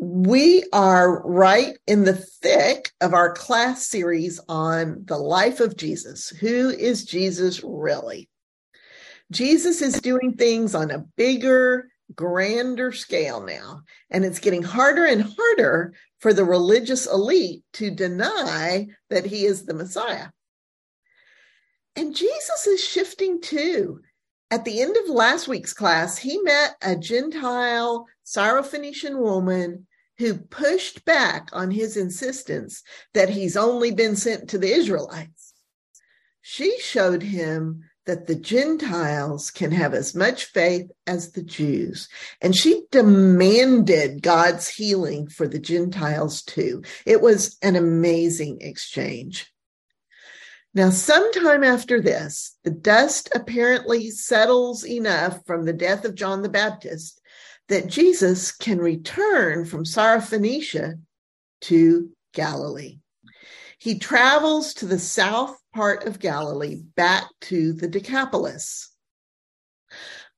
We are right in the thick of our class series on the life of Jesus. Who is Jesus really? Jesus is doing things on a bigger, grander scale now, and it's getting harder and harder for the religious elite to deny that he is the Messiah. And Jesus is shifting too. At the end of last week's class, he met a Gentile Syrophoenician woman who pushed back on his insistence that he's only been sent to the Israelites. She showed him that the Gentiles can have as much faith as the Jews. And she demanded God's healing for the Gentiles too. It was an amazing exchange. Now, sometime after this, the dust apparently settles enough from the death of John the Baptist that Jesus can return from Syrophoenicia to Galilee. He travels to the south part of Galilee, back to the Decapolis.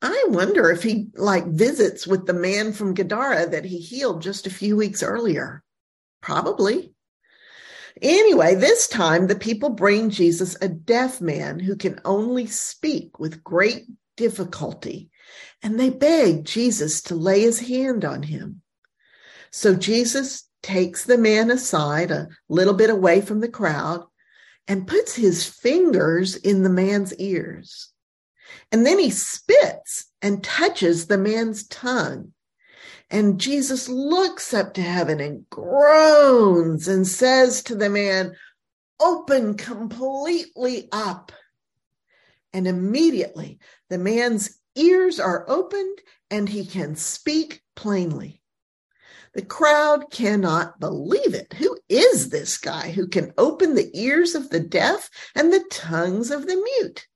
I wonder if he visits with the man from Gadara that he healed just a few weeks earlier. Probably. Anyway, this time the people bring Jesus a deaf man who can only speak with great difficulty, and they beg Jesus to lay his hand on him. So Jesus takes the man aside a little bit away from the crowd and puts his fingers in the man's ears. And then he spits and touches the man's tongue. And Jesus looks up to heaven and groans and says to the man, "Open completely up." And immediately the man's ears are opened and he can speak plainly. The crowd cannot believe it. Who is this guy who can open the ears of the deaf and the tongues of the mute?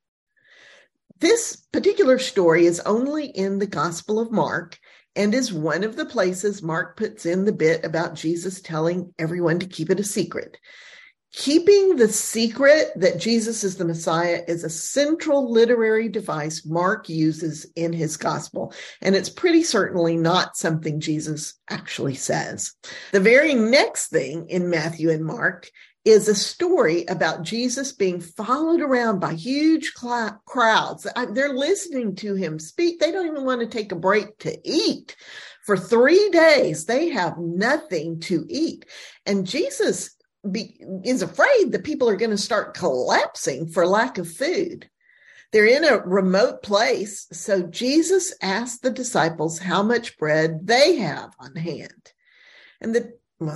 This particular story is only in the Gospel of Mark, and is one of the places Mark puts in the bit about Jesus telling everyone to keep it a secret. Keeping the secret that Jesus is the Messiah is a central literary device Mark uses in his gospel, and it's pretty certainly not something Jesus actually says. The very next thing in Matthew and Mark is a story about Jesus being followed around by huge crowds. They're listening to him speak. They don't even want to take a break to eat. For 3 days, they have nothing to eat. And Jesus is afraid that people are going to start collapsing for lack of food. They're in a remote place. So Jesus asked the disciples how much bread they have on hand. And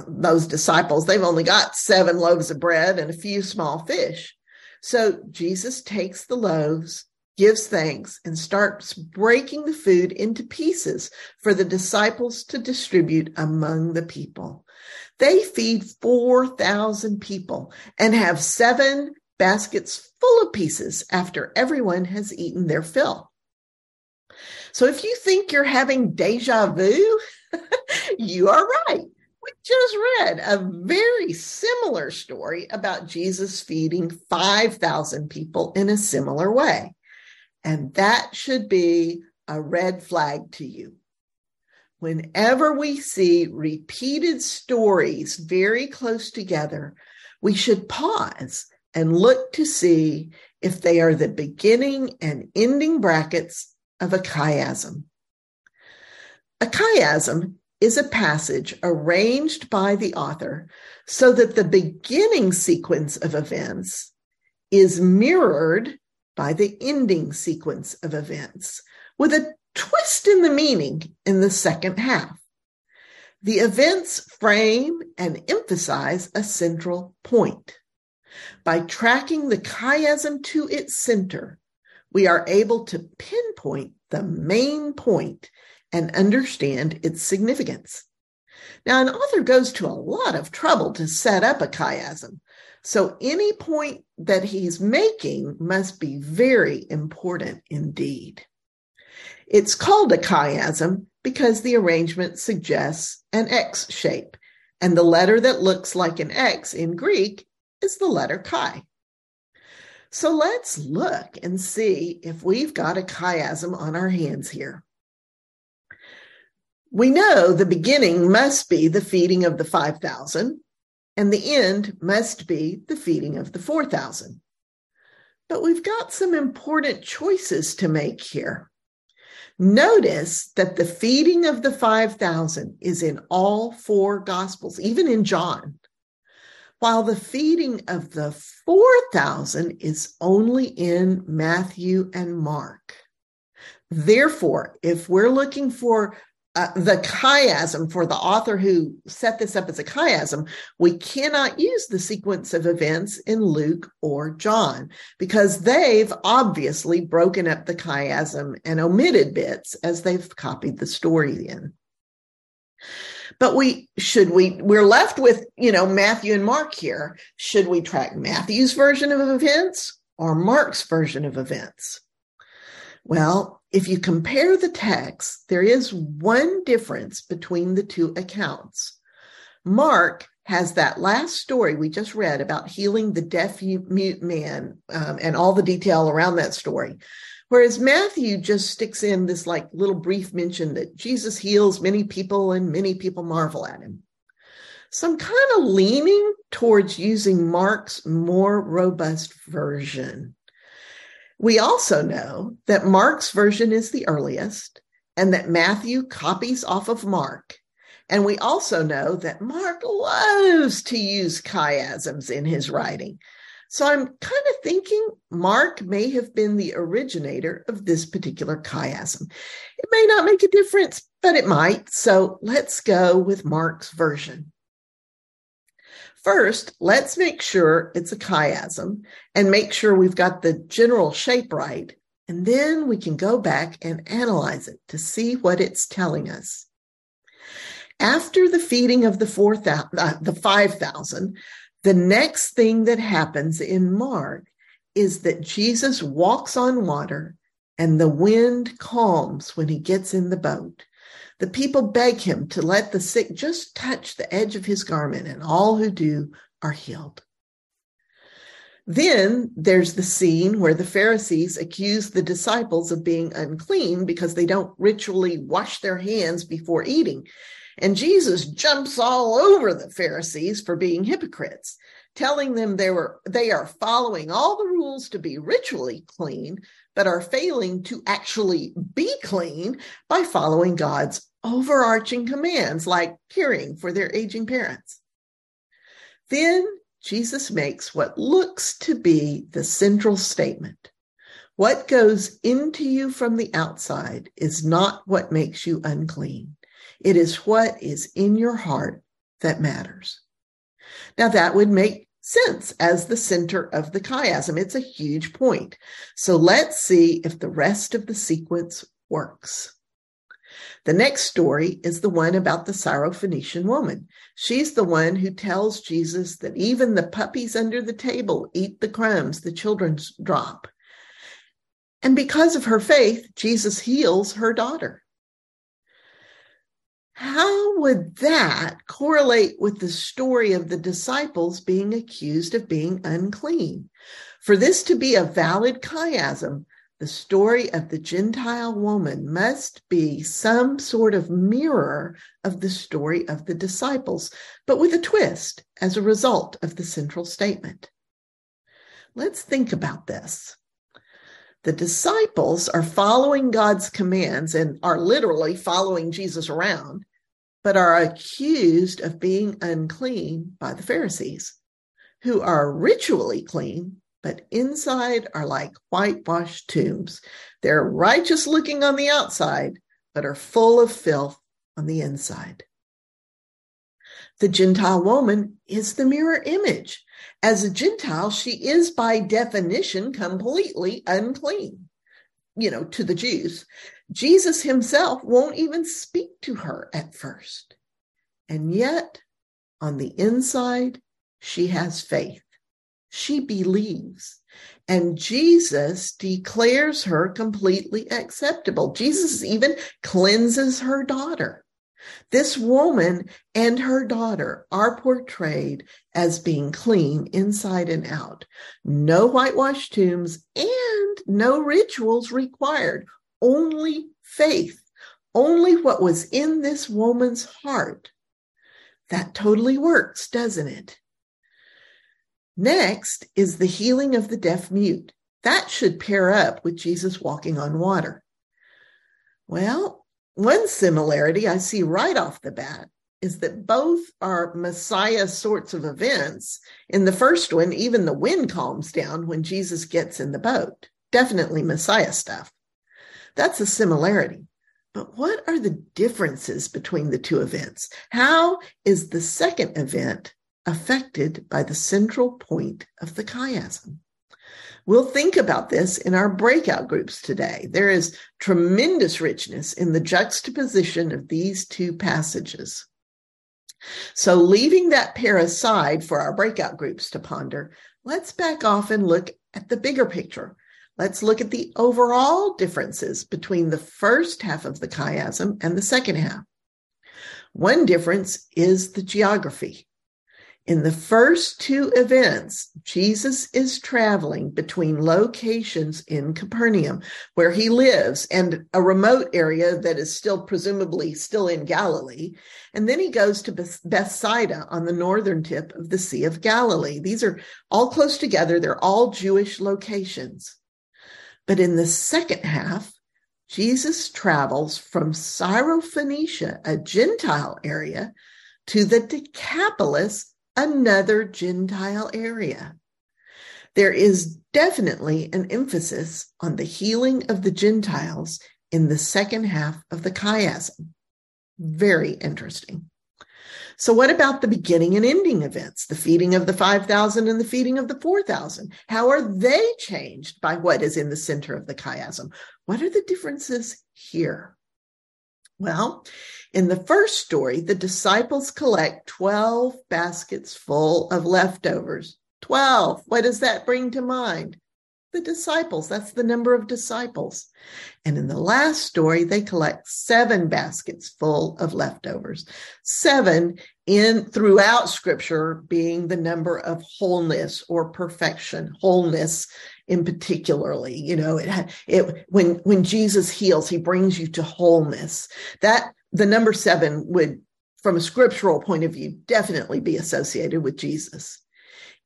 those disciples, they've only got 7 loaves of bread and a few small fish. So Jesus takes the loaves, gives thanks, and starts breaking the food into pieces for the disciples to distribute among the people. They feed 4,000 people and have 7 baskets full of pieces after everyone has eaten their fill. So if you think you're having deja vu, you are right. We just read a very similar story about Jesus feeding 5,000 people in a similar way. And that should be a red flag to you. Whenever we see repeated stories very close together, we should pause and look to see if they are the beginning and ending brackets of a chiasm. A chiasm is a passage arranged by the author so that the beginning sequence of events is mirrored by the ending sequence of events, with a twist in the meaning in the second half. The events frame and emphasize a central point. By tracking the chiasm to its center, we are able to pinpoint the main point and understand its significance. Now, an author goes to a lot of trouble to set up a chiasm, so any point that he's making must be very important indeed. It's called a chiasm because the arrangement suggests an X shape, and the letter that looks like an X in Greek is the letter chi. So let's look and see if we've got a chiasm on our hands here. We know the beginning must be the feeding of the 5,000, and the end must be the feeding of the 4,000. But we've got some important choices to make here. Notice that the feeding of the 5,000 is in all four Gospels, even in John, while the feeding of the 4,000 is only in Matthew and Mark. Therefore, if we're looking for the chiasm, for the author who set this up as a chiasm, we cannot use the sequence of events in Luke or John because they've obviously broken up the chiasm and omitted bits as they've copied the story in. But we're left with, Matthew and Mark here. Should we track Matthew's version of events or Mark's version of events? Well, if you compare the texts, there is one difference between the two accounts. Mark has that last story we just read about healing the deaf mute man and all the detail around that story. Whereas Matthew just sticks in this little brief mention that Jesus heals many people and many people marvel at him. So I'm kind of leaning towards using Mark's more robust version. We also know that Mark's version is the earliest and that Matthew copies off of Mark. And we also know that Mark loves to use chiasms in his writing. So I'm kind of thinking Mark may have been the originator of this particular chiasm. It may not make a difference, but it might. So let's go with Mark's version. First, let's make sure it's a chiasm and make sure we've got the general shape right. And then we can go back and analyze it to see what it's telling us. After the feeding of the 5,000, the next thing that happens in Mark is that Jesus walks on water and the wind calms when he gets in the boat. The people beg him to let the sick just touch the edge of his garment, and all who do are healed. Then there's the scene where the Pharisees accuse the disciples of being unclean because they don't ritually wash their hands before eating. And Jesus jumps all over the Pharisees for being hypocrites, telling them they are following all the rules to be ritually clean, but are failing to actually be clean by following God's overarching commands, like caring for their aging parents. Then Jesus makes what looks to be the central statement. What goes into you from the outside is not what makes you unclean. It is what is in your heart that matters. Now that would make sense as the center of the chiasm. It's a huge point. So let's see if the rest of the sequence works. The next story is the one about the Syrophoenician woman. She's the one who tells Jesus that even the puppies under the table eat the crumbs the children drop. And because of her faith, Jesus heals her daughter. How would that correlate with the story of the disciples being accused of being unclean? For this to be a valid chiasm, the story of the Gentile woman must be some sort of mirror of the story of the disciples, but with a twist as a result of the central statement. Let's think about this. The disciples are following God's commands and are literally following Jesus around, but are accused of being unclean by the Pharisees, who are ritually clean, but inside are like whitewashed tombs. They're righteous looking on the outside, but are full of filth on the inside. The Gentile woman is the mirror image. As a Gentile, she is by definition completely unclean, to the Jews. Jesus himself won't even speak to her at first. And yet, on the inside, she has faith. She believes. And Jesus declares her completely acceptable. Jesus even cleanses her daughter. This woman and her daughter are portrayed as being clean inside and out. No whitewashed tombs and no rituals required, only faith, only what was in this woman's heart. That totally works, doesn't it? Next is the healing of the deaf-mute. That should pair up with Jesus walking on water. Well, one similarity I see right off the bat is that both are Messiah sorts of events. In the first one, even the wind calms down when Jesus gets in the boat. Definitely Messiah stuff. That's a similarity. But what are the differences between the two events? How is the second event affected by the central point of the chiasm? We'll think about this in our breakout groups today. There is tremendous richness in the juxtaposition of these two passages. So leaving that pair aside for our breakout groups to ponder, let's back off and look at the bigger picture. Let's look at the overall differences between the first half of the chiasm and the second half. One difference is the geography. In the first two events, Jesus is traveling between locations in Capernaum, where he lives, and a remote area that is still presumably still in Galilee. And then he goes to Bethsaida on the northern tip of the Sea of Galilee. These are all close together. They're all Jewish locations. But in the second half, Jesus travels from Syrophoenicia, a Gentile area, to the Decapolis, another Gentile area. There is definitely an emphasis on the healing of the Gentiles in the second half of the chiasm. Very interesting. So what about the beginning and ending events, the feeding of the 5,000 and the feeding of the 4,000? How are they changed by what is in the center of the chiasm? What are the differences here? Well, in the first story, the disciples collect 12 baskets full of leftovers. 12. What does that bring to mind? The disciples. That's the number of disciples. And in the last story, they collect 7 baskets full of leftovers. 7 throughout Scripture being the number of wholeness or perfection, wholeness in particularly, when Jesus heals, he brings you to wholeness. That the number 7 would, from a scriptural point of view, definitely be associated with Jesus.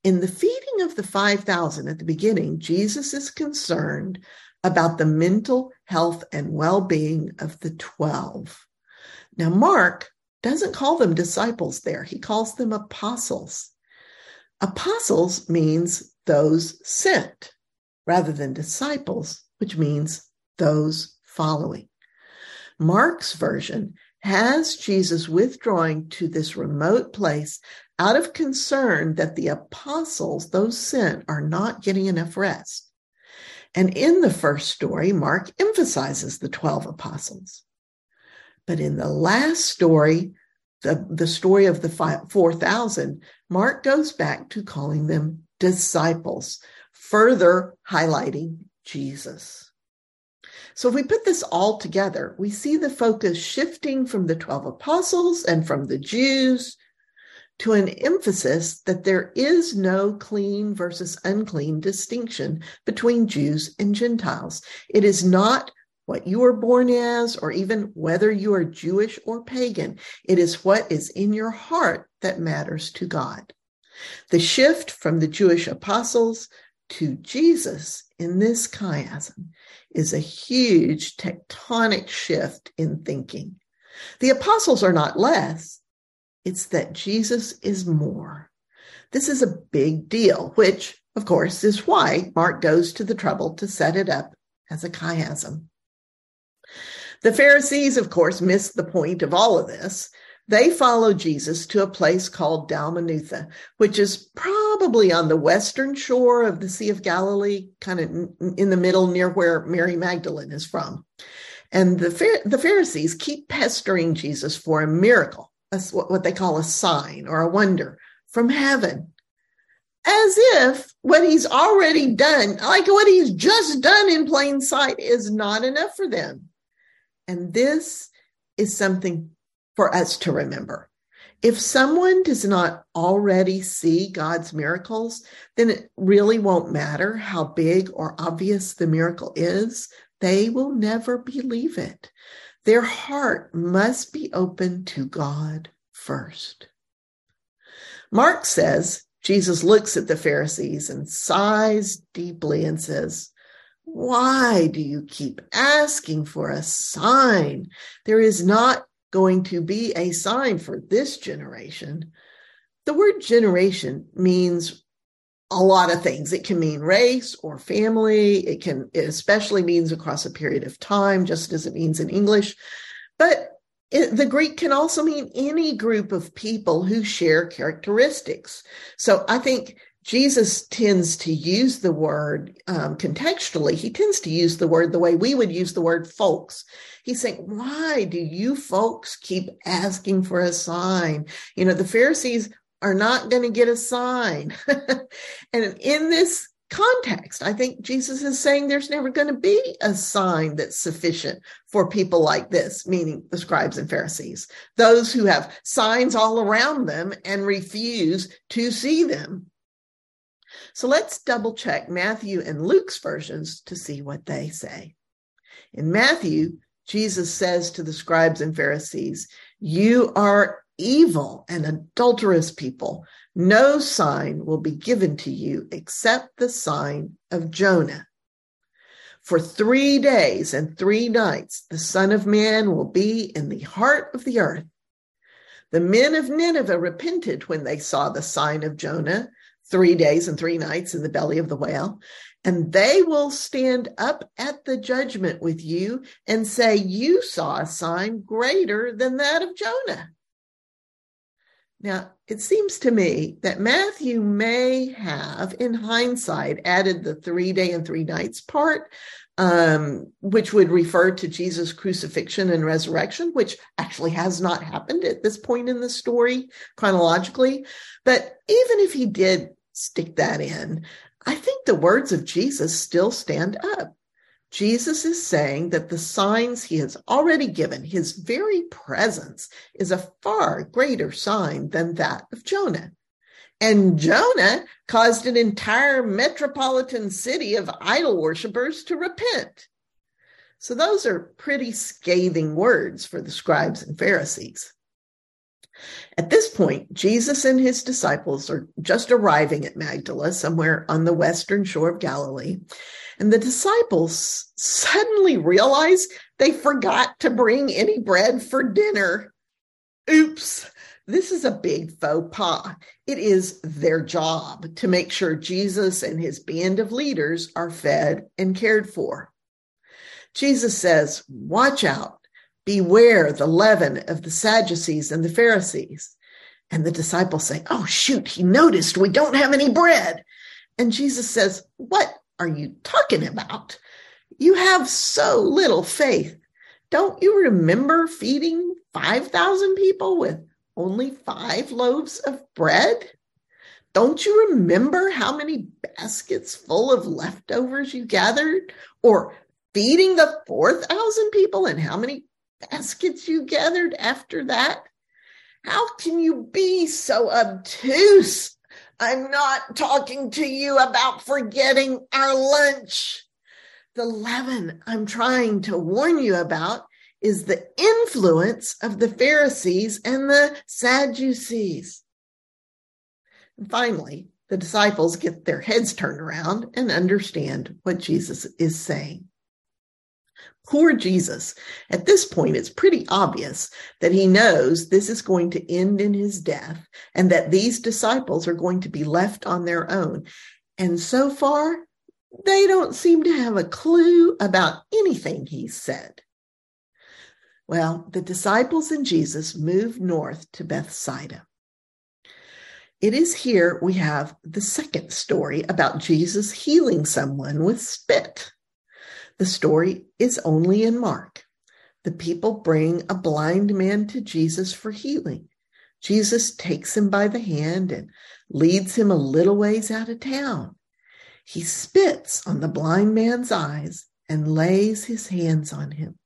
In the feeding of the 5,000 at the beginning, Jesus is concerned about the mental health and well-being of the 12. Now, Mark doesn't call them disciples there. He calls them apostles. Apostles means those sent, rather than disciples, which means those following. Mark's version has Jesus withdrawing to this remote place out of concern that the apostles, those sent, are not getting enough rest. And in the first story, Mark emphasizes the 12 apostles. But in the last story, the story of the 4,000, Mark goes back to calling them disciples, further highlighting Jesus. So if we put this all together, we see the focus shifting from the 12 apostles and from the Jews to an emphasis that there is no clean versus unclean distinction between Jews and Gentiles. It is not what you were born as or even whether you are Jewish or pagan. It is what is in your heart that matters to God. The shift from the Jewish apostles to Jesus in this chiasm is a huge tectonic shift in thinking. The apostles are not less. It's that Jesus is more. This is a big deal, which, of course, is why Mark goes to the trouble to set it up as a chiasm. The Pharisees, of course, missed the point of all of this. They follow Jesus to a place called Dalmanutha, which is probably on the western shore of the Sea of Galilee, kind of in the middle near where Mary Magdalene is from. And the Pharisees keep pestering Jesus for a miracle. That's what they call a sign or a wonder from heaven, as if what he's already done, like what he's just done in plain sight, is not enough for them. And this is something for us to remember. If someone does not already see God's miracles, then it really won't matter how big or obvious the miracle is. They will never believe it. Their heart must be open to God first. Mark says, Jesus looks at the Pharisees and sighs deeply and says, "Why do you keep asking for a sign? There is not going to be a sign for this generation." The word generation means a lot of things. It can mean race or family. It especially means across a period of time, just as it means in English. But the Greek can also mean any group of people who share characteristics. So I think Jesus tends to use the word contextually. He tends to use the word the way we would use the word folks. He's saying, why do you folks keep asking for a sign? You know, the Pharisees are not going to get a sign. And in this context, I think Jesus is saying there's never going to be a sign that's sufficient for people like this, meaning the scribes and Pharisees, those who have signs all around them and refuse to see them. So let's double check Matthew and Luke's versions to see what they say. In Matthew, Jesus says to the scribes and Pharisees, "You are evil and adulterous people. No sign will be given to you except the sign of Jonah. For 3 days and 3 nights, the Son of Man will be in the heart of the earth. The men of Nineveh repented when they saw the sign of Jonah, 3 days and 3 nights in the belly of the whale, and they will stand up at the judgment with you and say, 'You saw a sign greater than that of Jonah.'" Now, it seems to me that Matthew may have, in hindsight, added the 3 day and 3 nights part, which would refer to Jesus' crucifixion and resurrection, which actually has not happened at this point in the story chronologically. But even if he did stick that in, I think the words of Jesus still stand up. Jesus is saying that the signs he has already given, his very presence, is a far greater sign than that of Jonah. And Jonah caused an entire metropolitan city of idol worshipers to repent. So those are pretty scathing words for the scribes and Pharisees. At this point, Jesus and his disciples are just arriving at Magdala, somewhere on the western shore of Galilee, and the disciples suddenly realize they forgot to bring any bread for dinner. Oops, this is a big faux pas. It is their job to make sure Jesus and his band of leaders are fed and cared for. Jesus says, "Watch out. Beware the leaven of the Sadducees and the Pharisees." And the disciples say, "Oh, shoot, he noticed we don't have any bread." And Jesus says, "What are you talking about? You have so little faith. Don't you remember feeding 5,000 people with only 5 loaves of bread? Don't you remember how many baskets full of leftovers you gathered? Or feeding the 4,000 people and how many baskets you gathered after that? How can you be so obtuse? I'm not talking to you about forgetting our lunch. The leaven I'm trying to warn you about is the influence of the Pharisees and the Sadducees." And finally, the disciples get their heads turned around and understand what Jesus is saying. Poor Jesus. At this point, it's pretty obvious that he knows this is going to end in his death and that these disciples are going to be left on their own. And so far, they don't seem to have a clue about anything he said. Well, the disciples and Jesus moved north to Bethsaida. It is here we have the second story about Jesus healing someone with spit. The story is only in Mark. The people bring a blind man to Jesus for healing. Jesus takes him by the hand and leads him a little ways out of town. He spits on the blind man's eyes and lays his hands on him.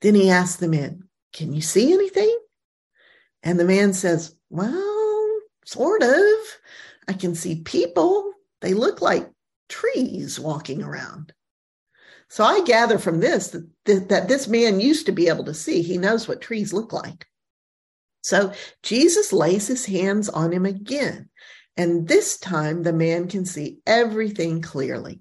Then he asks the man, "Can you see anything?" And the man says, "Well, sort of. I can see people. They look like trees walking around." So I gather from this that this man used to be able to see. He knows what trees look like. So Jesus lays his hands on him again, and this time the man can see everything clearly.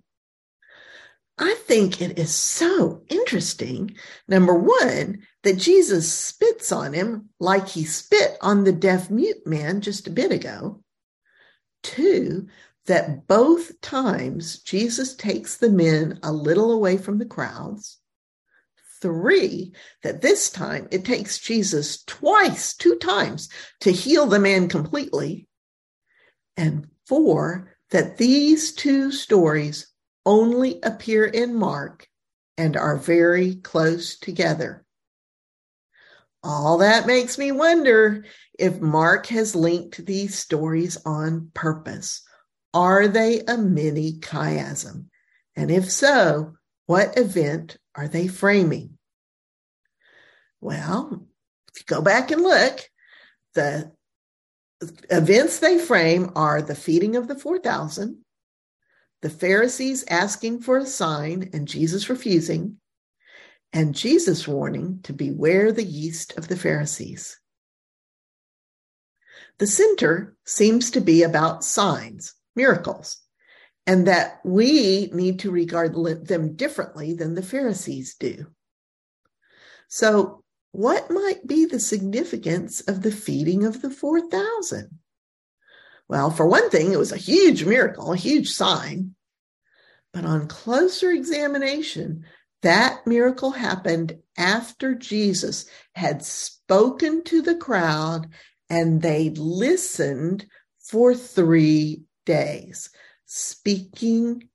I think it is so interesting, number one, that Jesus spits on him like he spit on the deaf-mute man just a bit ago. Two, that both times Jesus takes the men a little away from the crowds. Three, that this time it takes Jesus two times to heal the man completely. And four, that these two stories only appear in Mark and are very close together. All that makes me wonder if Mark has linked these stories on purpose. Are they a mini chiasm? And if so, what event are they framing? Well, if you go back and look, the events they frame are the feeding of the 4,000, the Pharisees asking for a sign and Jesus refusing, and Jesus warning to beware the yeast of the Pharisees. The center seems to be about signs, miracles, and that we need to regard them differently than the Pharisees do. So what might be the significance of the feeding of the 4,000? Well, for one thing, it was a huge miracle, a huge sign. But on closer examination, that miracle happened after Jesus had spoken to the crowd and they listened for 3 days, speaking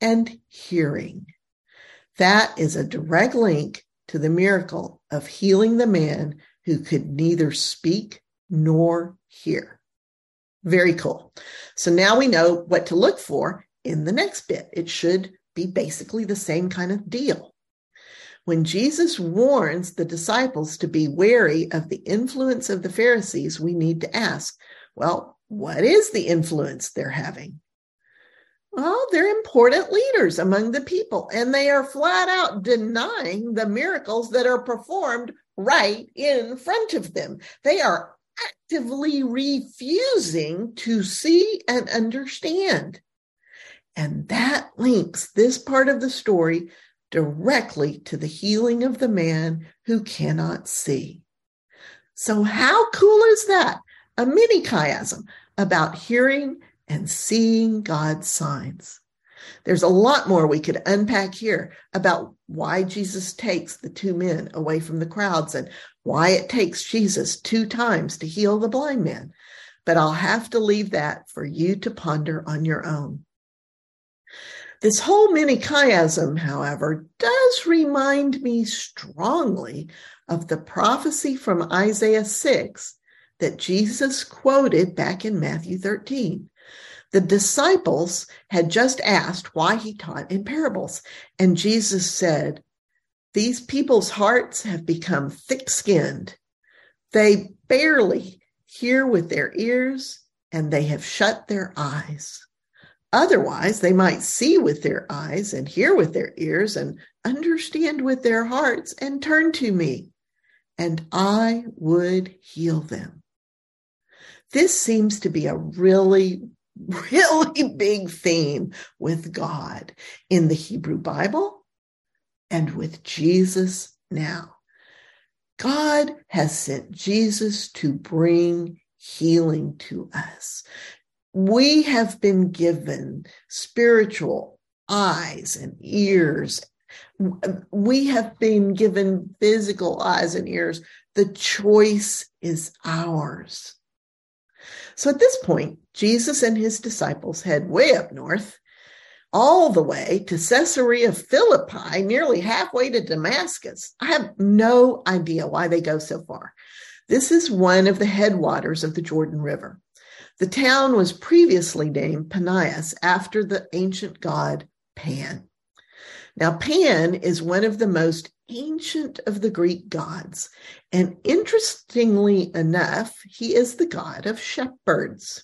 and hearing. That is a direct link to the miracle of healing the man who could neither speak nor hear. Very cool. So now we know what to look for in the next bit. It should be basically the same kind of deal. When Jesus warns the disciples to be wary of the influence of the Pharisees, we need to ask, well, what is the influence they're having? Well, they're important leaders among the people, and they are flat out denying the miracles that are performed right in front of them. They are actively refusing to see and understand. And that links this part of the story directly to the healing of the man who cannot see. So how cool is that? A mini chiasm about hearing and seeing God's signs. There's a lot more we could unpack here about why Jesus takes the two men away from the crowds and why it takes Jesus 2 times to heal the blind man. But I'll have to leave that for you to ponder on your own. This whole mini chiasm, however, does remind me strongly of the prophecy from Isaiah 6 that Jesus quoted back in Matthew 13. The disciples had just asked why he taught in parables, and Jesus said, "These people's hearts have become thick-skinned. They barely hear with their ears, and they have shut their eyes. Otherwise, they might see with their eyes and hear with their ears and understand with their hearts and turn to me, and I would heal them." This seems to be a really big theme with God in the Hebrew Bible and with Jesus now. God has sent Jesus to bring healing to us. We have been given spiritual eyes and ears. We have been given physical eyes and ears. The choice is ours. So at this point, Jesus and his disciples head way up north, all the way to Caesarea Philippi, nearly halfway to Damascus. I have no idea why they go so far. This is one of the headwaters of the Jordan River. The town was previously named Panias after the ancient god Pan. Now, Pan is one of the most ancient of the Greek gods, and interestingly enough, he is the god of shepherds.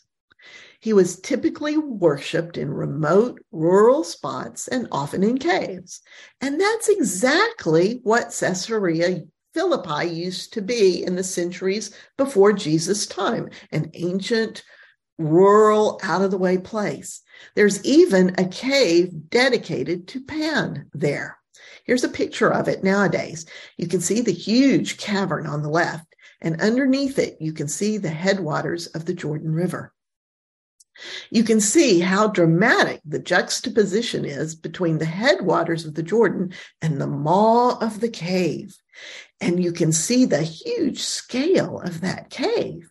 He was typically worshipped in remote rural spots and often in caves. And that's exactly what Caesarea Philippi used to be in the centuries before Jesus' time, an ancient, rural, out-of-the-way place. There's even a cave dedicated to Pan there. Here's a picture of it nowadays. You can see the huge cavern on the left, and underneath it, you can see the headwaters of the Jordan River. You can see how dramatic the juxtaposition is between the headwaters of the Jordan and the maw of the cave. And you can see the huge scale of that cave.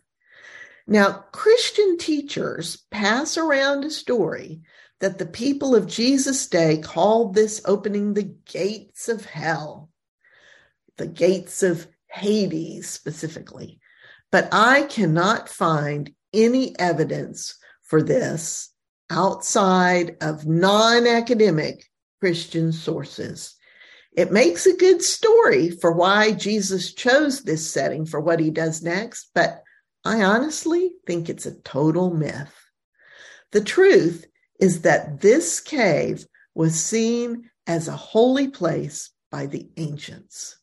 Now, Christian teachers pass around a story that the people of Jesus' day called this opening the gates of hell, the gates of Hades specifically. But I cannot find any evidence for this outside of non-academic Christian sources. It makes a good story for why Jesus chose this setting for what he does next, but I honestly think it's a total myth. The truth is that this cave was seen as a holy place by the ancients.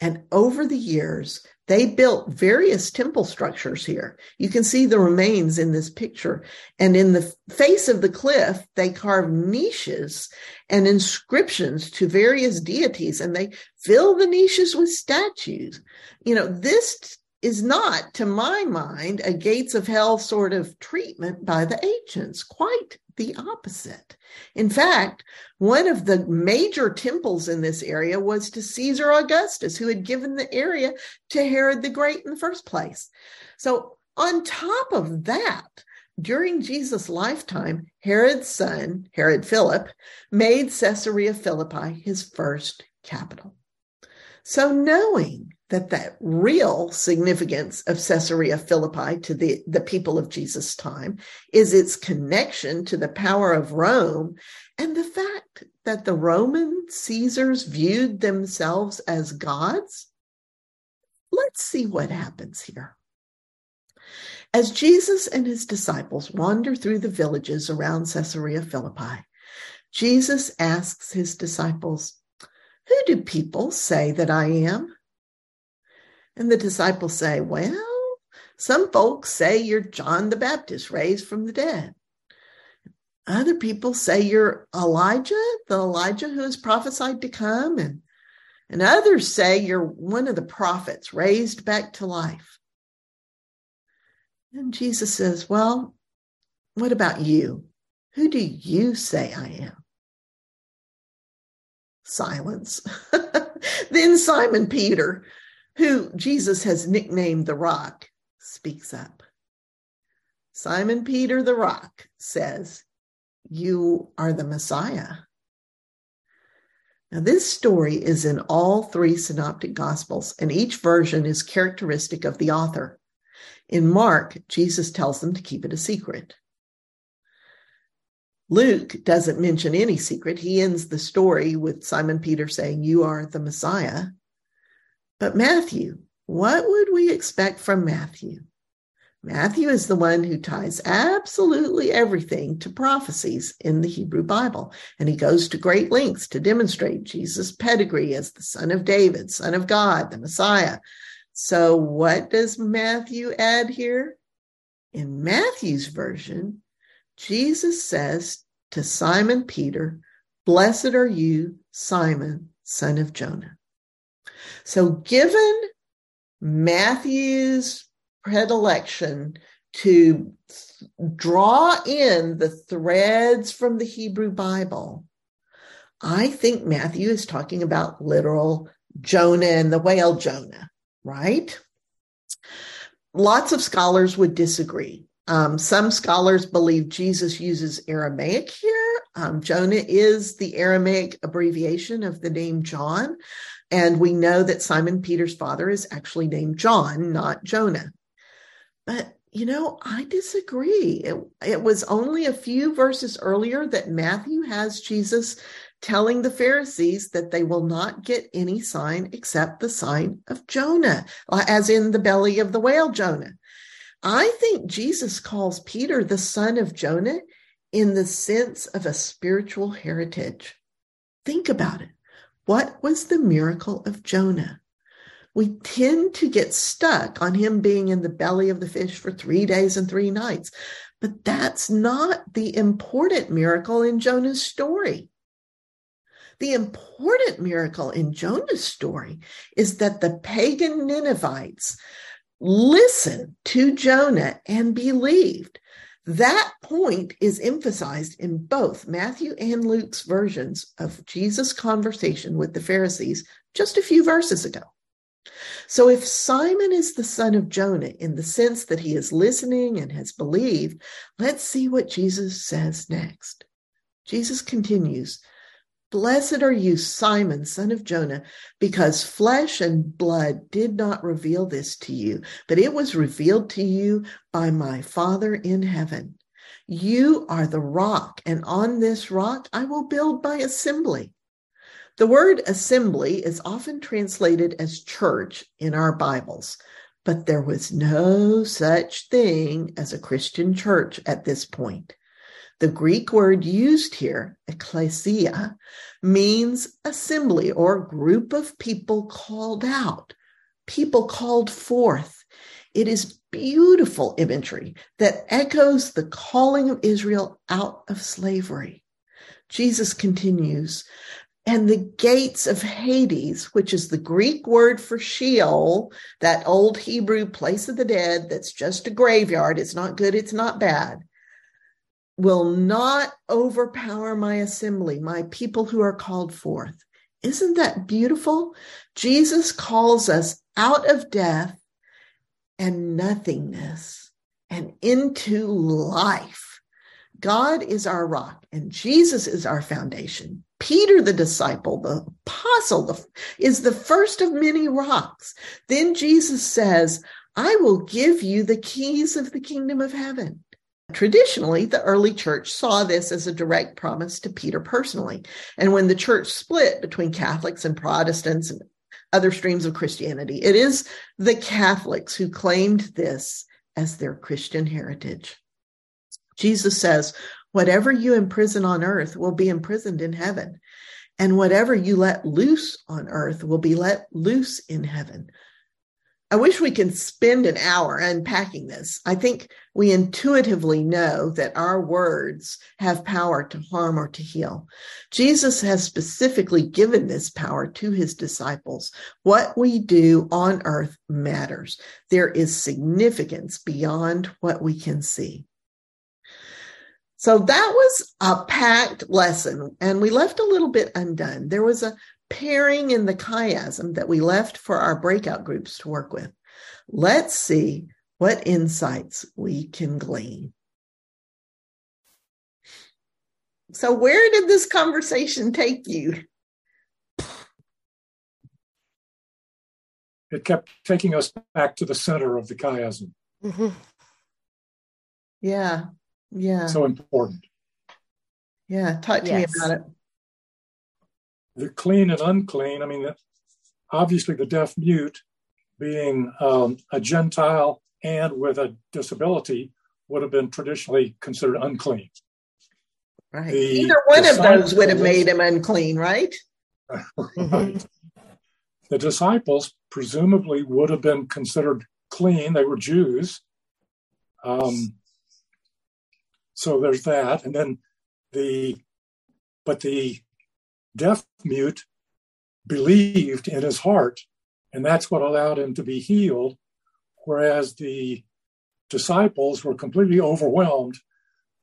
And over the years, they built various temple structures here. You can see the remains in this picture. And in the face of the cliff, they carved niches and inscriptions to various deities, and they fill the niches with statues. You know, this is not, to my mind, a gates of hell sort of treatment by the ancients. Quite the opposite. In fact, one of the major temples in this area was to Caesar Augustus, who had given the area to Herod the Great in the first place. So on top of that, during Jesus' lifetime, Herod's son, Herod Philip, made Caesarea Philippi his first capital. So knowing that the real significance of Caesarea Philippi to the people of Jesus' time is its connection to the power of Rome and the fact that the Roman Caesars viewed themselves as gods, let's see what happens here. As Jesus and his disciples wander through the villages around Caesarea Philippi, Jesus asks his disciples, "Who do people say that I am?" And the disciples say, "Well, some folks say you're John the Baptist raised from the dead. Other people say you're Elijah, the Elijah who is prophesied to come. And others say you're one of the prophets raised back to life." And Jesus says, "Well, what about you? Who do you say I am?" Silence. Then Simon Peter, who Jesus has nicknamed the Rock, speaks up. Simon Peter the Rock says, "You are the Messiah." Now, this story is in all three synoptic gospels, and each version is characteristic of the author. In Mark, Jesus tells them to keep it a secret. Luke doesn't mention any secret. He ends the story with Simon Peter saying, "You are the Messiah." But Matthew, what would we expect from Matthew? Matthew is the one who ties absolutely everything to prophecies in the Hebrew Bible. And he goes to great lengths to demonstrate Jesus' pedigree as the son of David, son of God, the Messiah. So what does Matthew add here? In Matthew's version, Jesus says to Simon Peter, "Blessed are you, Simon, son of Jonah." So given Matthew's predilection to draw in the threads from the Hebrew Bible, I think Matthew is talking about literal Jonah and the whale Jonah, right? Lots of scholars would disagree. Some scholars believe Jesus uses Aramaic here. Jonah is the Aramaic abbreviation of the name John. And we know that Simon Peter's father is actually named John, not Jonah. But, you know, I disagree. It was only a few verses earlier that Matthew has Jesus telling the Pharisees that they will not get any sign except the sign of Jonah, as in the belly of the whale Jonah. I think Jesus calls Peter the son of Jonah in the sense of a spiritual heritage. Think about it. What was the miracle of Jonah? We tend to get stuck on him being in the belly of the fish for 3 days and 3 nights, but that's not the important miracle in Jonah's story. The important miracle in Jonah's story is that the pagan Ninevites listened to Jonah and believed. That point is emphasized in both Matthew and Luke's versions of Jesus' conversation with the Pharisees just a few verses ago. So if Simon is the son of Jonah in the sense that he is listening and has believed, let's see what Jesus says next. Jesus continues, "Blessed are you, Simon, son of Jonah, because flesh and blood did not reveal this to you, but it was revealed to you by my Father in heaven. You are the rock, and on this rock I will build my assembly." The word assembly is often translated as church in our Bibles, but there was no such thing as a Christian church at this point. The Greek word used here, ekklesia, means assembly or group of people called out, people called forth. It is beautiful imagery that echoes the calling of Israel out of slavery. Jesus continues, "And the gates of Hades," which is the Greek word for Sheol, that old Hebrew place of the dead that's just a graveyard, it's not good, it's not bad, "will not overpower my assembly, my people who are called forth." Isn't that beautiful? Jesus calls us out of death and nothingness and into life. God is our rock and Jesus is our foundation. Peter, the disciple, the apostle, is the first of many rocks. Then Jesus says, "I will give you the keys of the kingdom of heaven." Traditionally, the early church saw this as a direct promise to Peter personally. And when the church split between Catholics and Protestants and other streams of Christianity, it is the Catholics who claimed this as their Christian heritage. Jesus says, "Whatever you imprison on earth will be imprisoned in heaven, and whatever you let loose on earth will be let loose in heaven." I wish we could spend an hour unpacking this. I think we intuitively know that our words have power to harm or to heal. Jesus has specifically given this power to his disciples. What we do on earth matters. There is significance beyond what we can see. So that was a packed lesson, and we left a little bit undone. There was a pairing in the chiasm that we left for our breakout groups to work with. Let's see what insights we can glean. So where did this conversation take you? It kept taking us back to the center of the chiasm. Mm-hmm. Yeah. So important. Yeah. Talk to me about it. The clean and unclean. I mean, obviously the deaf mute being a Gentile and with a disability would have been traditionally considered unclean. Right. Either one of those would have made him unclean, right? Right. The disciples presumably would have been considered clean. They were Jews. So there's that. And then the deaf mute believed in his heart, and that's what allowed him to be healed, whereas the disciples were completely overwhelmed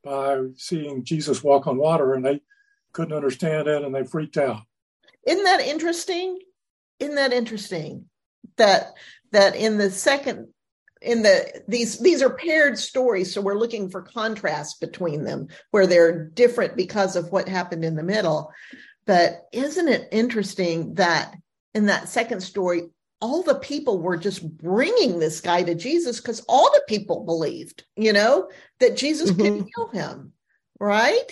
by seeing Jesus walk on water, and they couldn't understand it, and they freaked out. Isn't that interesting? That in the second... these are paired stories, so we're looking for contrast between them where they're different because of what happened in the middle. But isn't it interesting that in that second story, all the people were just bringing this guy to Jesus because all the people believed, that Jesus could heal him, right?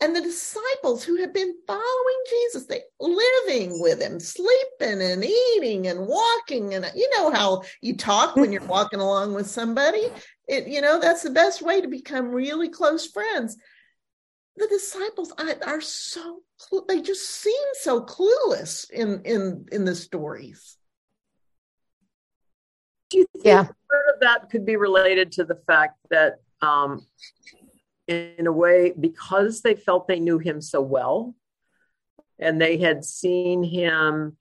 And the disciples who had been following Jesus, they living with him, sleeping and eating and walking. And you know how you talk when you're walking along with somebody. It, you know, that's the best way to become really close friends. The disciples are so, they just seem so clueless in the stories. Do you think part of that could be related to the fact that in a way, because they felt they knew him so well and they had seen him,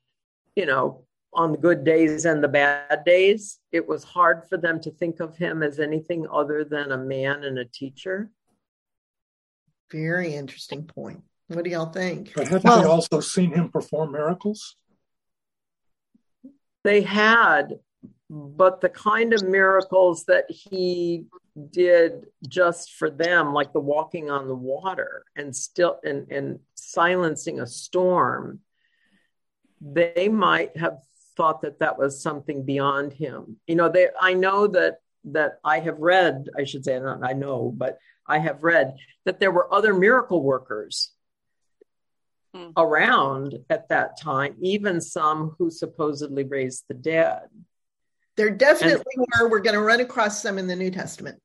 you know, on the good days and the bad days, it was hard for them to think of him as anything other than a man and a teacher? Very interesting point. What do y'all think? But have they also seen him perform miracles? They had, but the kind of miracles that he did just for them, like the walking on the water and silencing a storm, they might have thought that that was something beyond him. You know, I know that I have read, I should say, not I know, but I have read that there were other miracle workers around at that time, even some who supposedly raised the dead. There definitely were. We're going to run across some in the New Testament.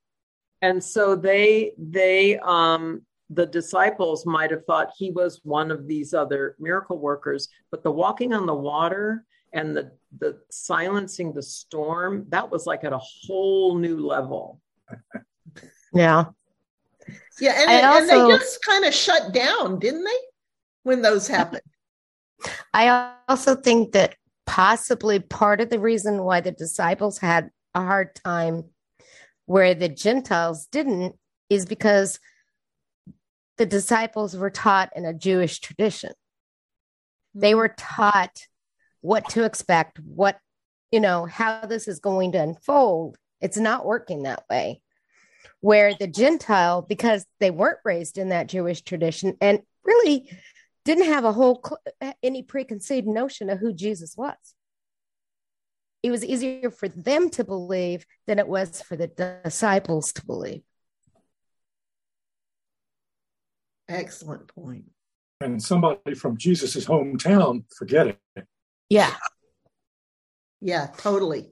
And so they the disciples might have thought he was one of these other miracle workers, but the walking on the water and the silencing the storm, that was like at a whole new level. Yeah. Yeah, and they just kind of shut down, didn't they, when those happened? I also think that possibly part of the reason why the disciples had a hard time where the Gentiles didn't is because the disciples were taught in a Jewish tradition. They were taught what to expect, what, you know, how this is going to unfold. It's not working that way. Where the Gentile, because they weren't raised in that Jewish tradition and really didn't have a whole any preconceived notion of who Jesus was, it was easier for them to believe than it was for the disciples to believe. Excellent point. And somebody from Jesus's hometown, forget it. Yeah. Yeah, totally.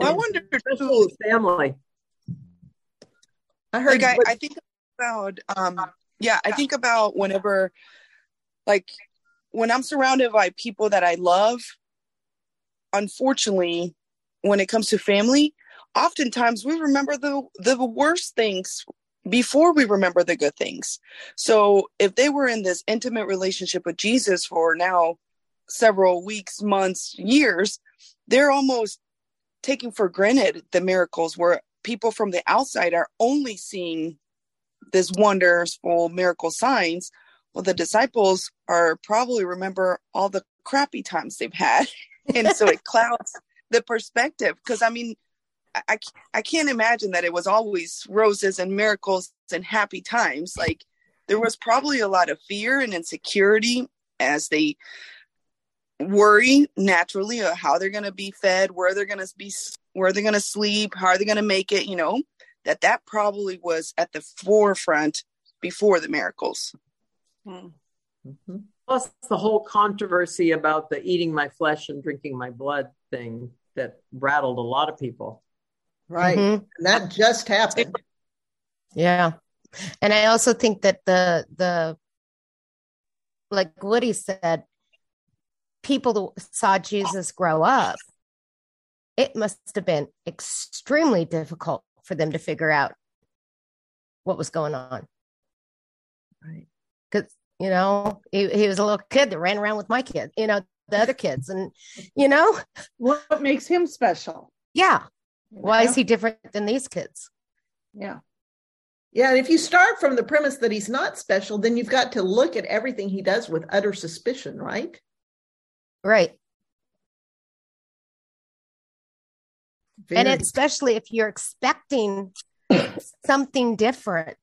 I wonder too, family. I think about, I think about whenever, like, when I'm surrounded by people that I love, unfortunately, when it comes to family, oftentimes we remember the worst things before we remember the good things. So if they were in this intimate relationship with Jesus for now several weeks, months, years, they're almost taking for granted the miracles where people from the outside are only seeing this wonderful miracle signs. Well, the disciples are probably remember all the crappy times they've had. And so it clouds the perspective. Because I mean, I can't imagine that it was always roses and miracles and happy times. Like there was probably a lot of fear and insecurity as they worry naturally of how they're going to be fed, where they're going to sleep, how are they going to make it, you know, that probably was at the forefront before the miracles. Mm-hmm. Plus the whole controversy about the eating my flesh and drinking my blood thing that rattled a lot of people. Right. Mm-hmm. And that just happened. Yeah. And I also think that the like Woody said, people saw Jesus grow up. It must have been extremely difficult for them to figure out what was going on. Right. Because, you know, he was a little kid that ran around with my kid, you know, the other kids. And, you know, what makes him special? Yeah. You know? Why is he different than these kids? Yeah. Yeah. And if you start from the premise that he's not special, then you've got to look at everything he does with utter suspicion, right? Right. Very. And especially if you're expecting something different,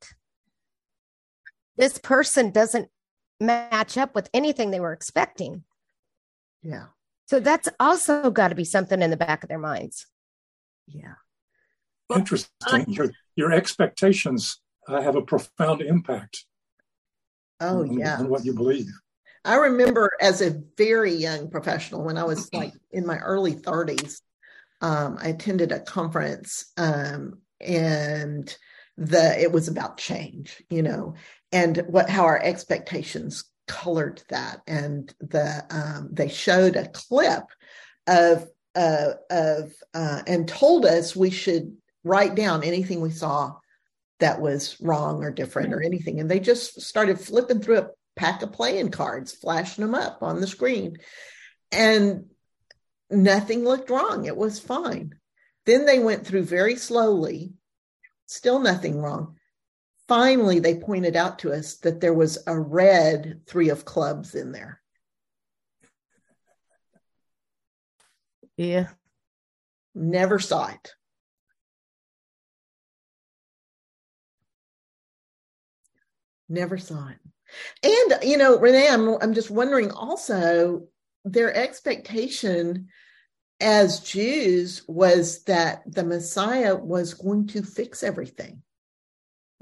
this person doesn't match up with anything they were expecting. Yeah. So that's also got to be something in the back of their minds. Yeah. Interesting. Your expectations have a profound impact Oh, yeah. And what you believe. I remember as a very young professional, when I was like in my early 30s, I attended a conference and it was about change, you know, and how our expectations colored that. And they showed a clip of and told us we should write down anything we saw that was wrong or different or anything. And they just started flipping through a pack of playing cards, flashing them up on the screen, and nothing looked wrong. It was fine. Then they went through very slowly, still nothing wrong. Finally, they pointed out to us that there was a red 3 of clubs in there. Yeah. Never saw it. Never saw it. And, you know, Renee, I'm just wondering also, their expectation as Jews was that the Messiah was going to fix everything.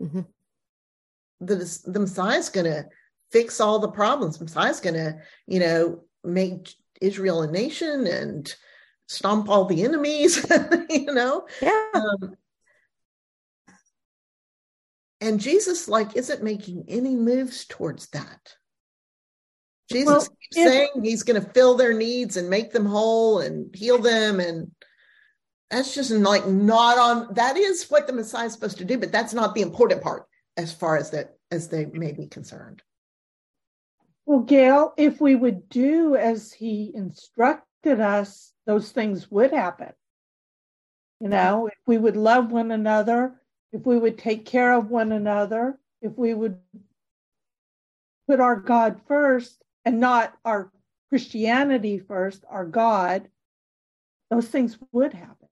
Mm-hmm. The Messiah's going to fix all the problems. The Messiah's going to, you know, make Israel a nation and stomp all the enemies, you know? Yeah. And Jesus, like, isn't making any moves towards that. Jesus keeps saying he's going to fill their needs and make them whole and heal them. And that's just like that is what the Messiah is supposed to do, but that's not the important part as far as that, as they may be concerned. Well, Gail, if we would do as he instructed us, those things would happen. You know, if we would love one another, if we would take care of one another, if we would put our God first and not our Christianity first, our God, those things would happen.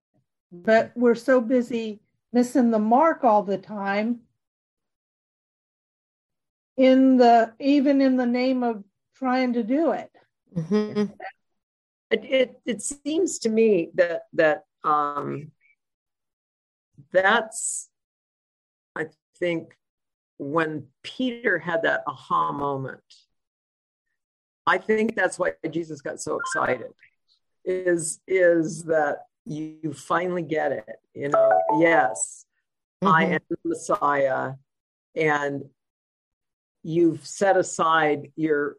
But we're so busy missing the mark all the time even in the name of trying to do it. Mm-hmm. It seems to me that that's, I think, when Peter had that aha moment. I think that's why Jesus got so excited, is that you finally get it, you know, yes, mm-hmm. I am the Messiah, and you've set aside your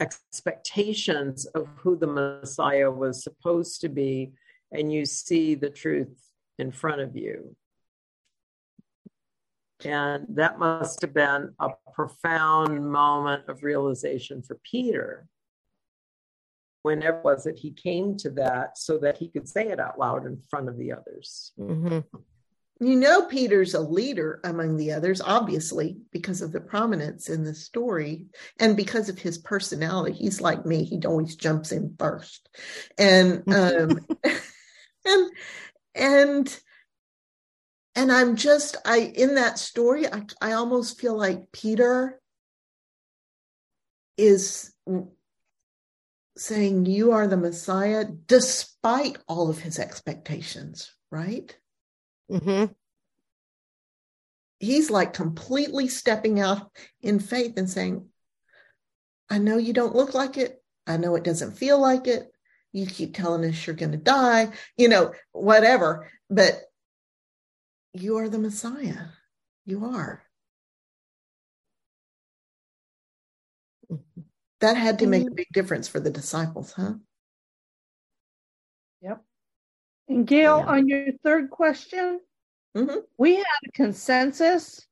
expectations of who the Messiah was supposed to be, and you see the truth in front of you. And that must have been a profound moment of realization for Peter. Whenever it was that he came to that, so that he could say it out loud in front of the others. Mm-hmm. You know, Peter's a leader among the others, obviously, because of the prominence in the story and because of his personality. He's like me. He always jumps in first. And, and I'm just, in that story, I almost feel like Peter is saying, you are the Messiah, despite all of his expectations, right? Mm-hmm. He's like completely stepping out in faith and saying, I know you don't look like it. I know it doesn't feel like it. You keep telling us you're going to die, you know, whatever, but you are the Messiah. You are. That had to make a big difference for the disciples, huh? Yep. And Gail, on your third question, mm-hmm. we had a consensus.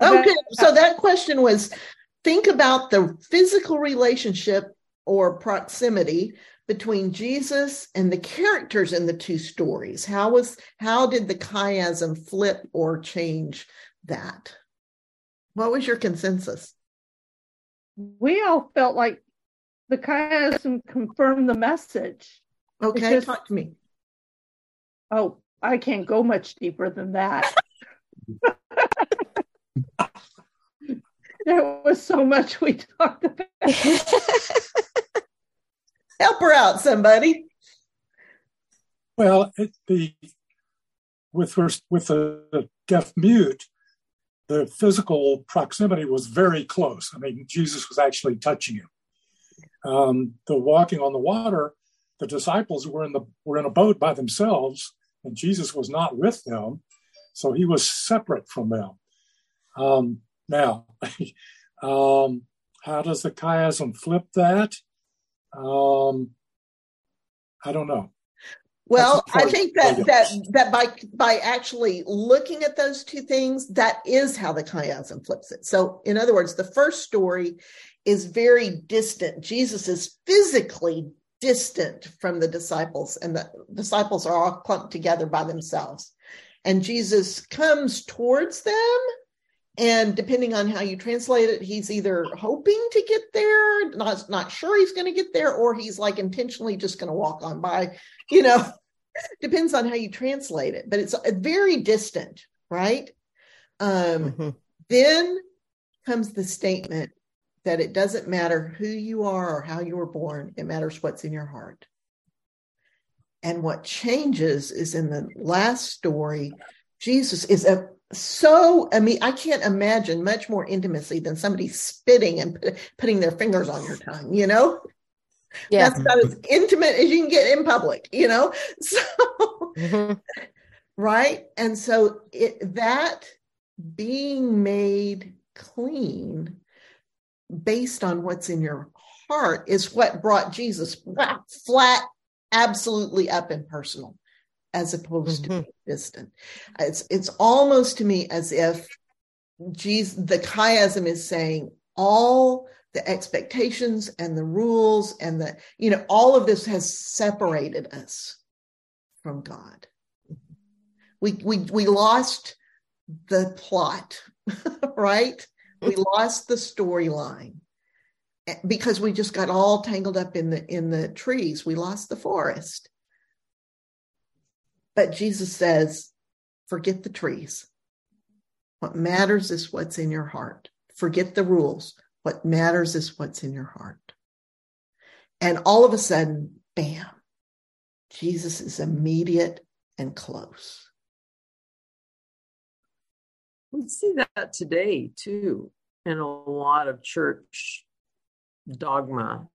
Okay. So that question was, think about the physical relationship or proximity between Jesus and the characters in the two stories. How did the chiasm flip or change that? What was your consensus? We all felt like the chiasm confirmed the message. Okay, talk to me. Oh, I can't go much deeper than that. There was so much we talked about. Help her out, somebody. Well, with the deaf mute, the physical proximity was very close. I mean, Jesus was actually touching him. The walking on the water, the disciples were in a boat by themselves, and Jesus was not with them, so he was separate from them. How does the chiasm flip that? I don't know. Well, I think that by actually looking at those two things, that is how the chiasm flips it. So in other words, the first story is very distant. Jesus is physically distant from the disciples, and the disciples are all clumped together by themselves. And Jesus comes towards them, and depending on how you translate it, he's either hoping to get there, not sure he's going to get there, or he's like intentionally just going to walk on by, depends on how you translate it, but it's very distant, right? Then comes the statement that it doesn't matter who you are or how you were born, it matters what's in your heart. And what changes is in the last story, Jesus is I can't imagine much more intimacy than somebody spitting and putting their fingers on your tongue, Yeah. That's about as intimate as you can get in public, So, right? And so that being made clean based on what's in your heart is what brought Jesus flat, absolutely up and personal, as opposed to being distant. It's almost to me as if the chiasm is saying all the expectations and the rules and the, all of this has separated us from God. We lost the plot, right? We lost the storyline because we just got all tangled up in the trees. We lost the forest. But Jesus says, forget the trees. What matters is what's in your heart. Forget the rules. What matters is what's in your heart. And all of a sudden, bam, Jesus is immediate and close. We see that today, too, in a lot of church dogma,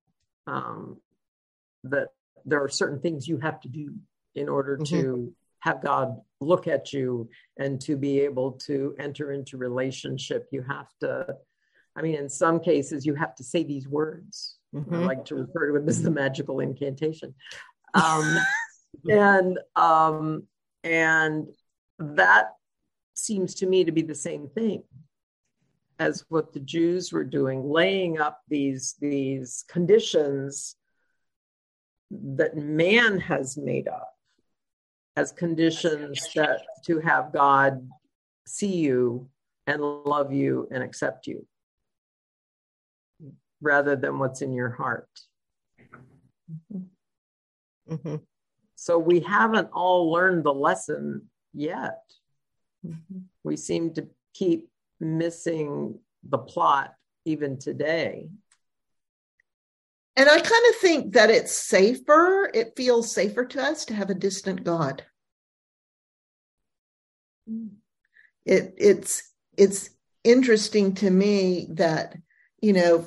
that there are certain things you have to do in order to have God look at you and to be able to enter into relationship. You have to, in some cases, you have to say these words. I like to refer to them as the magical incantation. And that seems to me to be the same thing as what the Jews were doing, laying up these conditions that man has made up as conditions that to have God see you and love you and accept you, rather than what's in your heart. So we haven't all learned the lesson yet. We seem to keep missing the plot even today. And I kind of think that it feels safer to us to have a distant God. It's interesting to me that,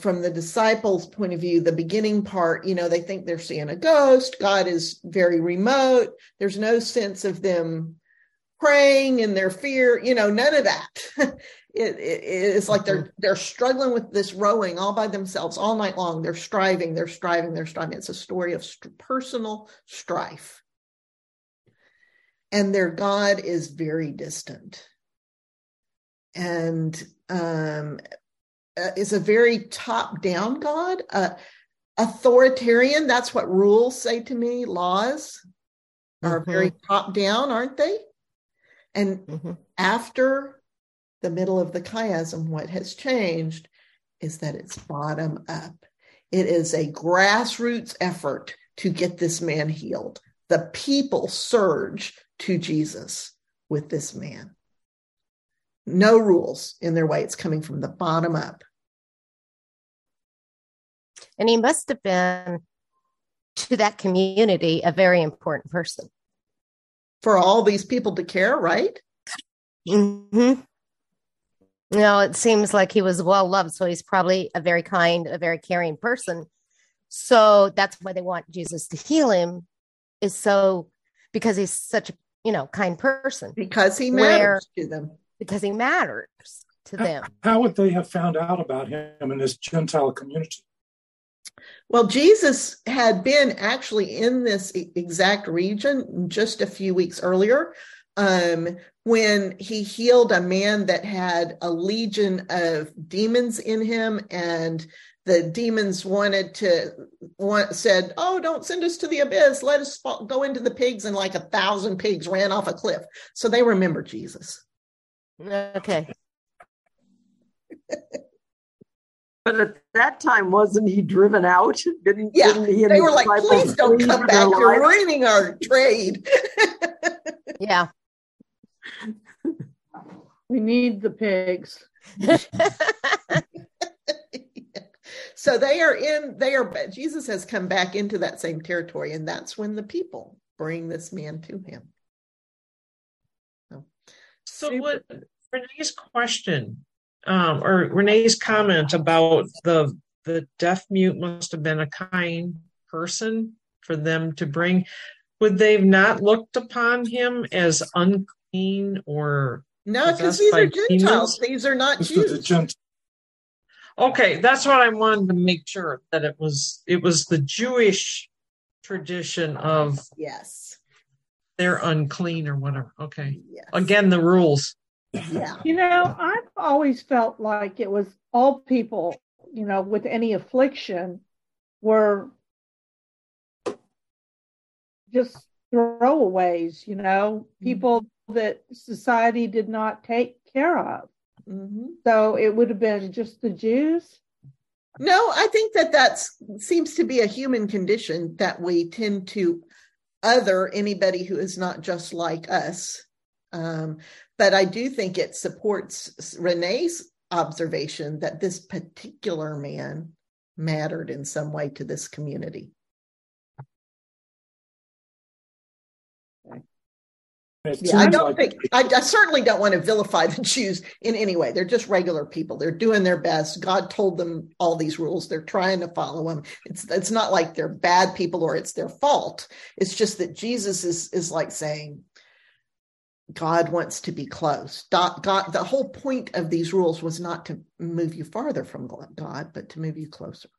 from the disciples' point of view, the beginning part, they think they're seeing a ghost. God is very remote. There's no sense of them praying in their fear, none of that. It's like they're struggling with this rowing all by themselves all night long. They're striving. It's a story of personal strife. And their God is very distant. And is a very top-down God, authoritarian. That's what rules say to me. Laws are very top-down, aren't they? And after the middle of the chiasm, what has changed is that it's bottom up. It is a grassroots effort to get this man healed. The people surge to Jesus with this man. No rules in their way. It's coming from the bottom up. And he must have been, to that community, a very important person. For all these people to care, right? No, it seems like he was well-loved, so he's probably a very kind, a very caring person. So that's why they want Jesus to heal him, is so, because he's such a, kind person. Because he matters to them. Because he matters to them. How would they have found out about him in this Gentile community? Well, Jesus had been actually in this exact region just a few weeks earlier, when he healed a man that had a legion of demons in him, and the demons said, "Oh, don't send us to the abyss. Let us go into the pigs." And like 1,000 pigs ran off a cliff. So they remember Jesus. Okay. But at that time, wasn't he driven out? Didn't he? They were like, "Please don't come back. You're ruining our trade." Yeah. We need the pigs. So Jesus has come back into that same territory, and that's when the people bring this man to him. So what Renee's question, or Renee's comment about the deaf mute must have been a kind person for them to bring, would they've not looked upon him as unclean or no? Because these are Gentiles; these are not Jews. Okay, that's what I wanted to make sure, that it was the Jewish tradition of, yes, they're unclean or whatever. Okay, yes. Again, the rules. Yeah, I've always felt like it was all people, with any affliction, were just throwaways. People that society did not take care of. Mm-hmm. So it would have been just the Jews? No, I think that seems to be a human condition, that we tend to other anybody who is not just like us. But I do think it supports Renee's observation that this particular man mattered in some way to this community. Yeah, I certainly don't want to vilify the Jews in any way. They're just regular people. They're doing their best. God told them all these rules. They're trying to follow them. It's not like they're bad people or it's their fault. It's just that Jesus is like saying, God wants to be close. God, the whole point of these rules was not to move you farther from God, but to move you closer.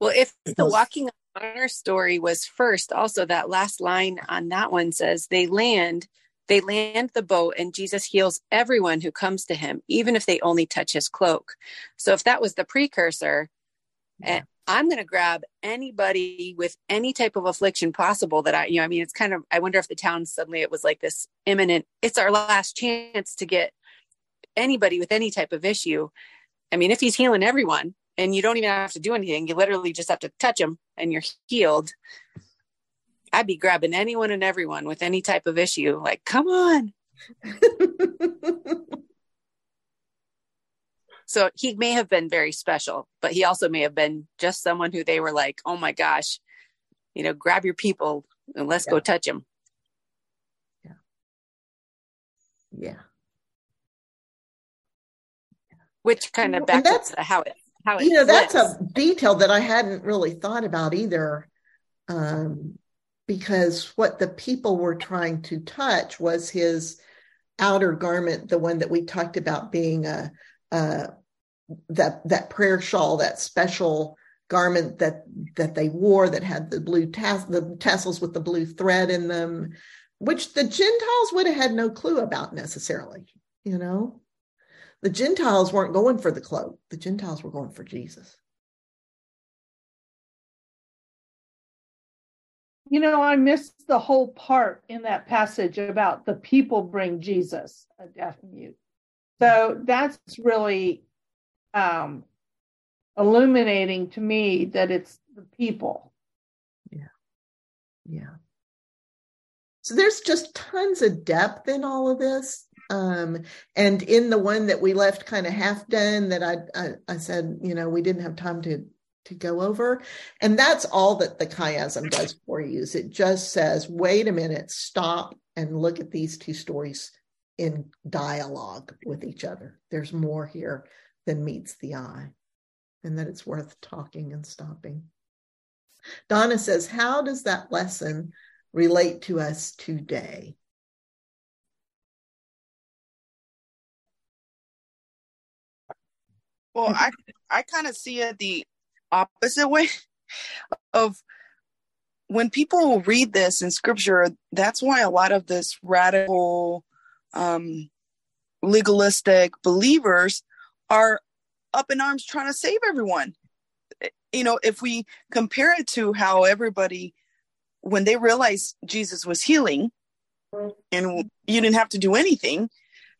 Well, if the walking honor story was first, also that last line on that one says they land the boat and Jesus heals everyone who comes to him, even if they only touch his cloak. So if that was the precursor, and I'm going to grab anybody with any type of affliction possible that it's kind of, I wonder if the town suddenly, it was like this imminent, it's our last chance to get anybody with any type of issue. I mean, if he's healing everyone, and you don't even have to do anything. You literally just have to touch them and you're healed. I'd be grabbing anyone and everyone with any type of issue. Like, come on. So he may have been very special, but he also may have been just someone who they were like, oh my gosh, grab your people and let's go touch them. Yeah. Yeah. Which kind of backs up to how it. That's a detail that I hadn't really thought about either, because what the people were trying to touch was his outer garment, the one that we talked about being that prayer shawl, that special garment that they wore that had the blue the tassels with the blue thread in them, which the Gentiles would have had no clue about necessarily, The Gentiles weren't going for the cloak. The Gentiles were going for Jesus. I missed the whole part in that passage about the people bring Jesus a deaf mute. So that's really illuminating to me that it's the people. Yeah. Yeah. So there's just tons of depth in all of this. And in the one that we left kind of half done, that I said, we didn't have time to go over. And that's all that the chiasm does for you, is it just says, wait a minute, stop and look at these two stories in dialogue with each other. There's more here than meets the eye, and that it's worth talking and stopping. Donna says, how does that lesson relate to us today? Well, I kind of see it the opposite way of when people read this in scripture. That's why a lot of this radical legalistic believers are up in arms trying to save everyone. You know, if we compare it to how everybody, when they realized Jesus was healing and you didn't have to do anything,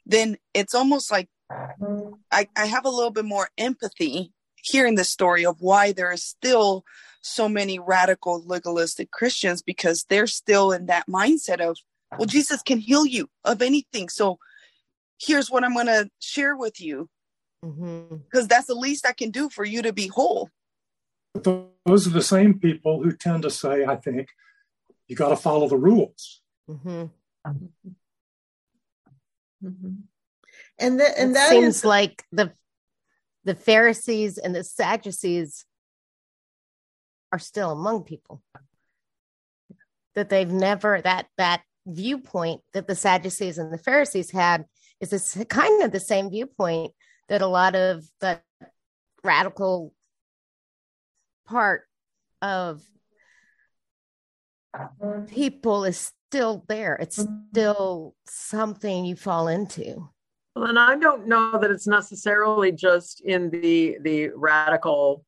then it's almost like I have a little bit more empathy hearing this story of why there is still so many radical legalistic Christians, because they're still in that mindset of, well, Jesus can heal you of anything. So here's what I'm going to share with you, because that's the least I can do for you to be whole. Those are the same people who tend to say, I think, you got to follow the rules. And that seems like the Pharisees and the Sadducees are still among people. That they've never, that viewpoint that the Sadducees and the Pharisees had is this kind of the same viewpoint that a lot of the radical part of people is still there. It's still something you fall into. Well, and I don't know that it's necessarily just in the radical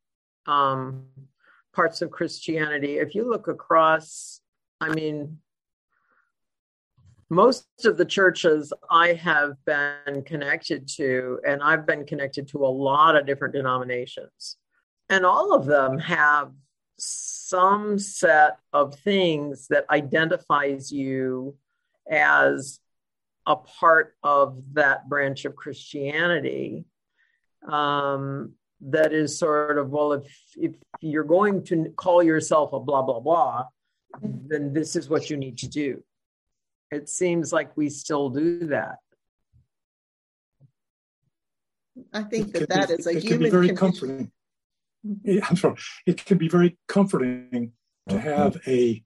parts of Christianity. If you look across, I mean, most of the churches I have been connected to, and I've been connected to a lot of different denominations, and all of them have some set of things that identifies you as a part of that branch of Christianity, that is sort of, well, if you're going to call yourself a blah, blah, blah, then this is what you need to do. It seems like we still do that. I think that is a human condition. I'm sorry. It can be very comforting to have a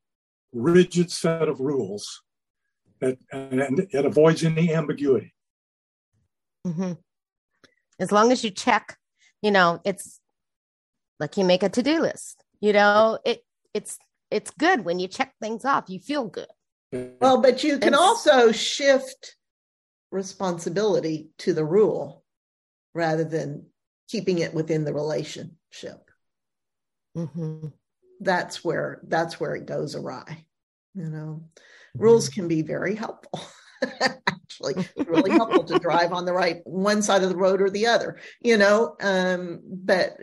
rigid set of rules and it avoids any ambiguity. As long as you check, you know, it's like you make a to-do list, you know, it's good when you check things off, you feel good. Well, but you can also shift responsibility to the rule rather than keeping it within the relationship. That's where it goes awry, you know. Rules can be very helpful. Actually, it's really helpful to drive on the right one side of the road or the other, you know. But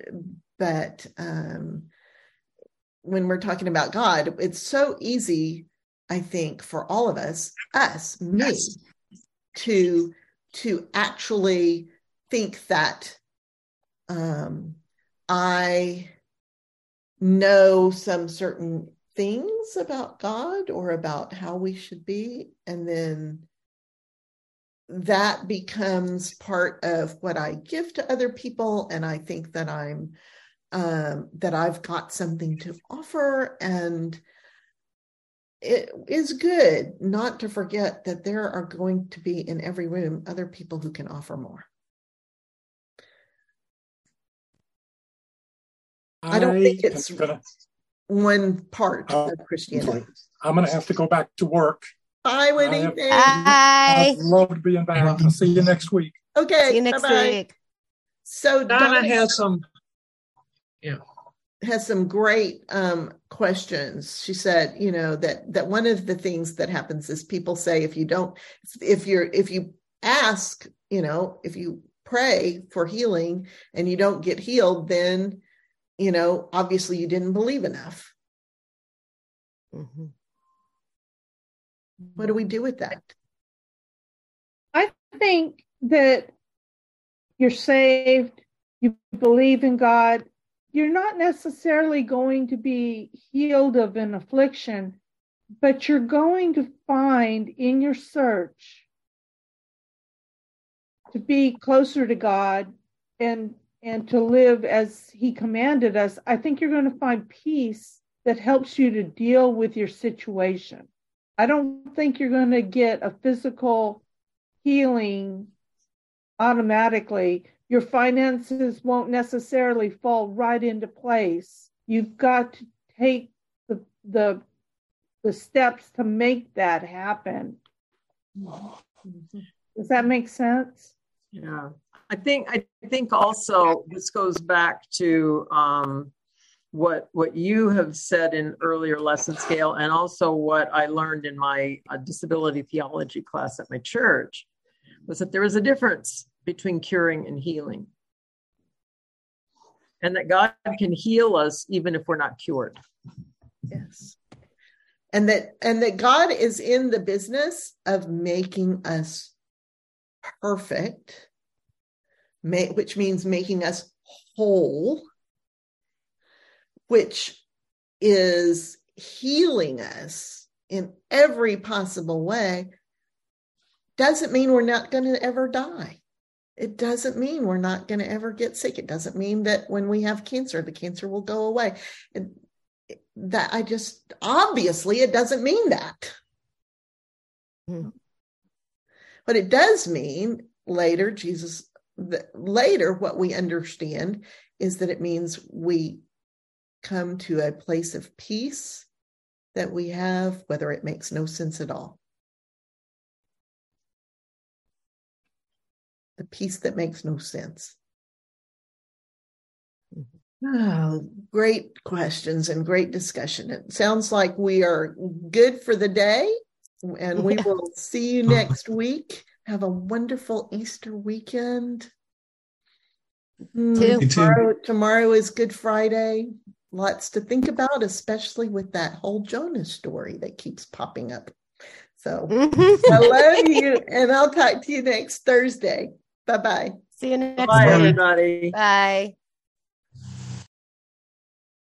when we're talking about God, it's so easy, I think, for all of us, yes, to actually think that I know some certain things about God or about how we should be, and then that becomes part of what I give to other people, and I think that I'm that I've got something to offer. And it is good not to forget that there are going to be in every room other people who can offer more. I don't think it's one part of Christianity. I'm going to have to go back to work. Bye, Winnie. I'd love being back. I'll see you next week. Okay. See you next week. So Donna has some great questions. She said, you know, that one of the things that happens is people say, if you ask, you know, if you pray for healing and you don't get healed, then, you know, obviously you didn't believe enough. What do we do with that? I think that you're saved, you believe in God, you're not necessarily going to be healed of an affliction, but you're going to find in your search to be closer to God and to live as he commanded us, I think you're going to find peace that helps you to deal with your situation. I don't think you're going to get a physical healing automatically. Your finances won't necessarily fall right into place. You've got to take the steps to make that happen. Does that make sense? Yeah. I think also this goes back to what you have said in earlier lessons, Gail, and also what I learned in my disability theology class at my church, was that there is a difference between curing and healing, and that God can heal us even if we're not cured. Yes. And that God is in the business of making us perfect, which means making us whole, which is healing us in every possible way. Doesn't mean we're not going to ever die. It doesn't mean we're not going to ever get sick. It doesn't mean that when we have cancer, the cancer will go away. Obviously, it doesn't mean that. Mm. But it does mean later, what we understand is that it means we come to a place of peace that we have, whether it makes no sense at all. The peace that makes no sense. Oh, great questions and great discussion. It sounds like we are good for the day, and we will see you next week. Have a wonderful Easter weekend. Tomorrow is Good Friday. Lots to think about, especially with that whole Jonah story that keeps popping up. So I love you, and I'll talk to you next Thursday. Bye-bye. See you next week, everybody. Bye.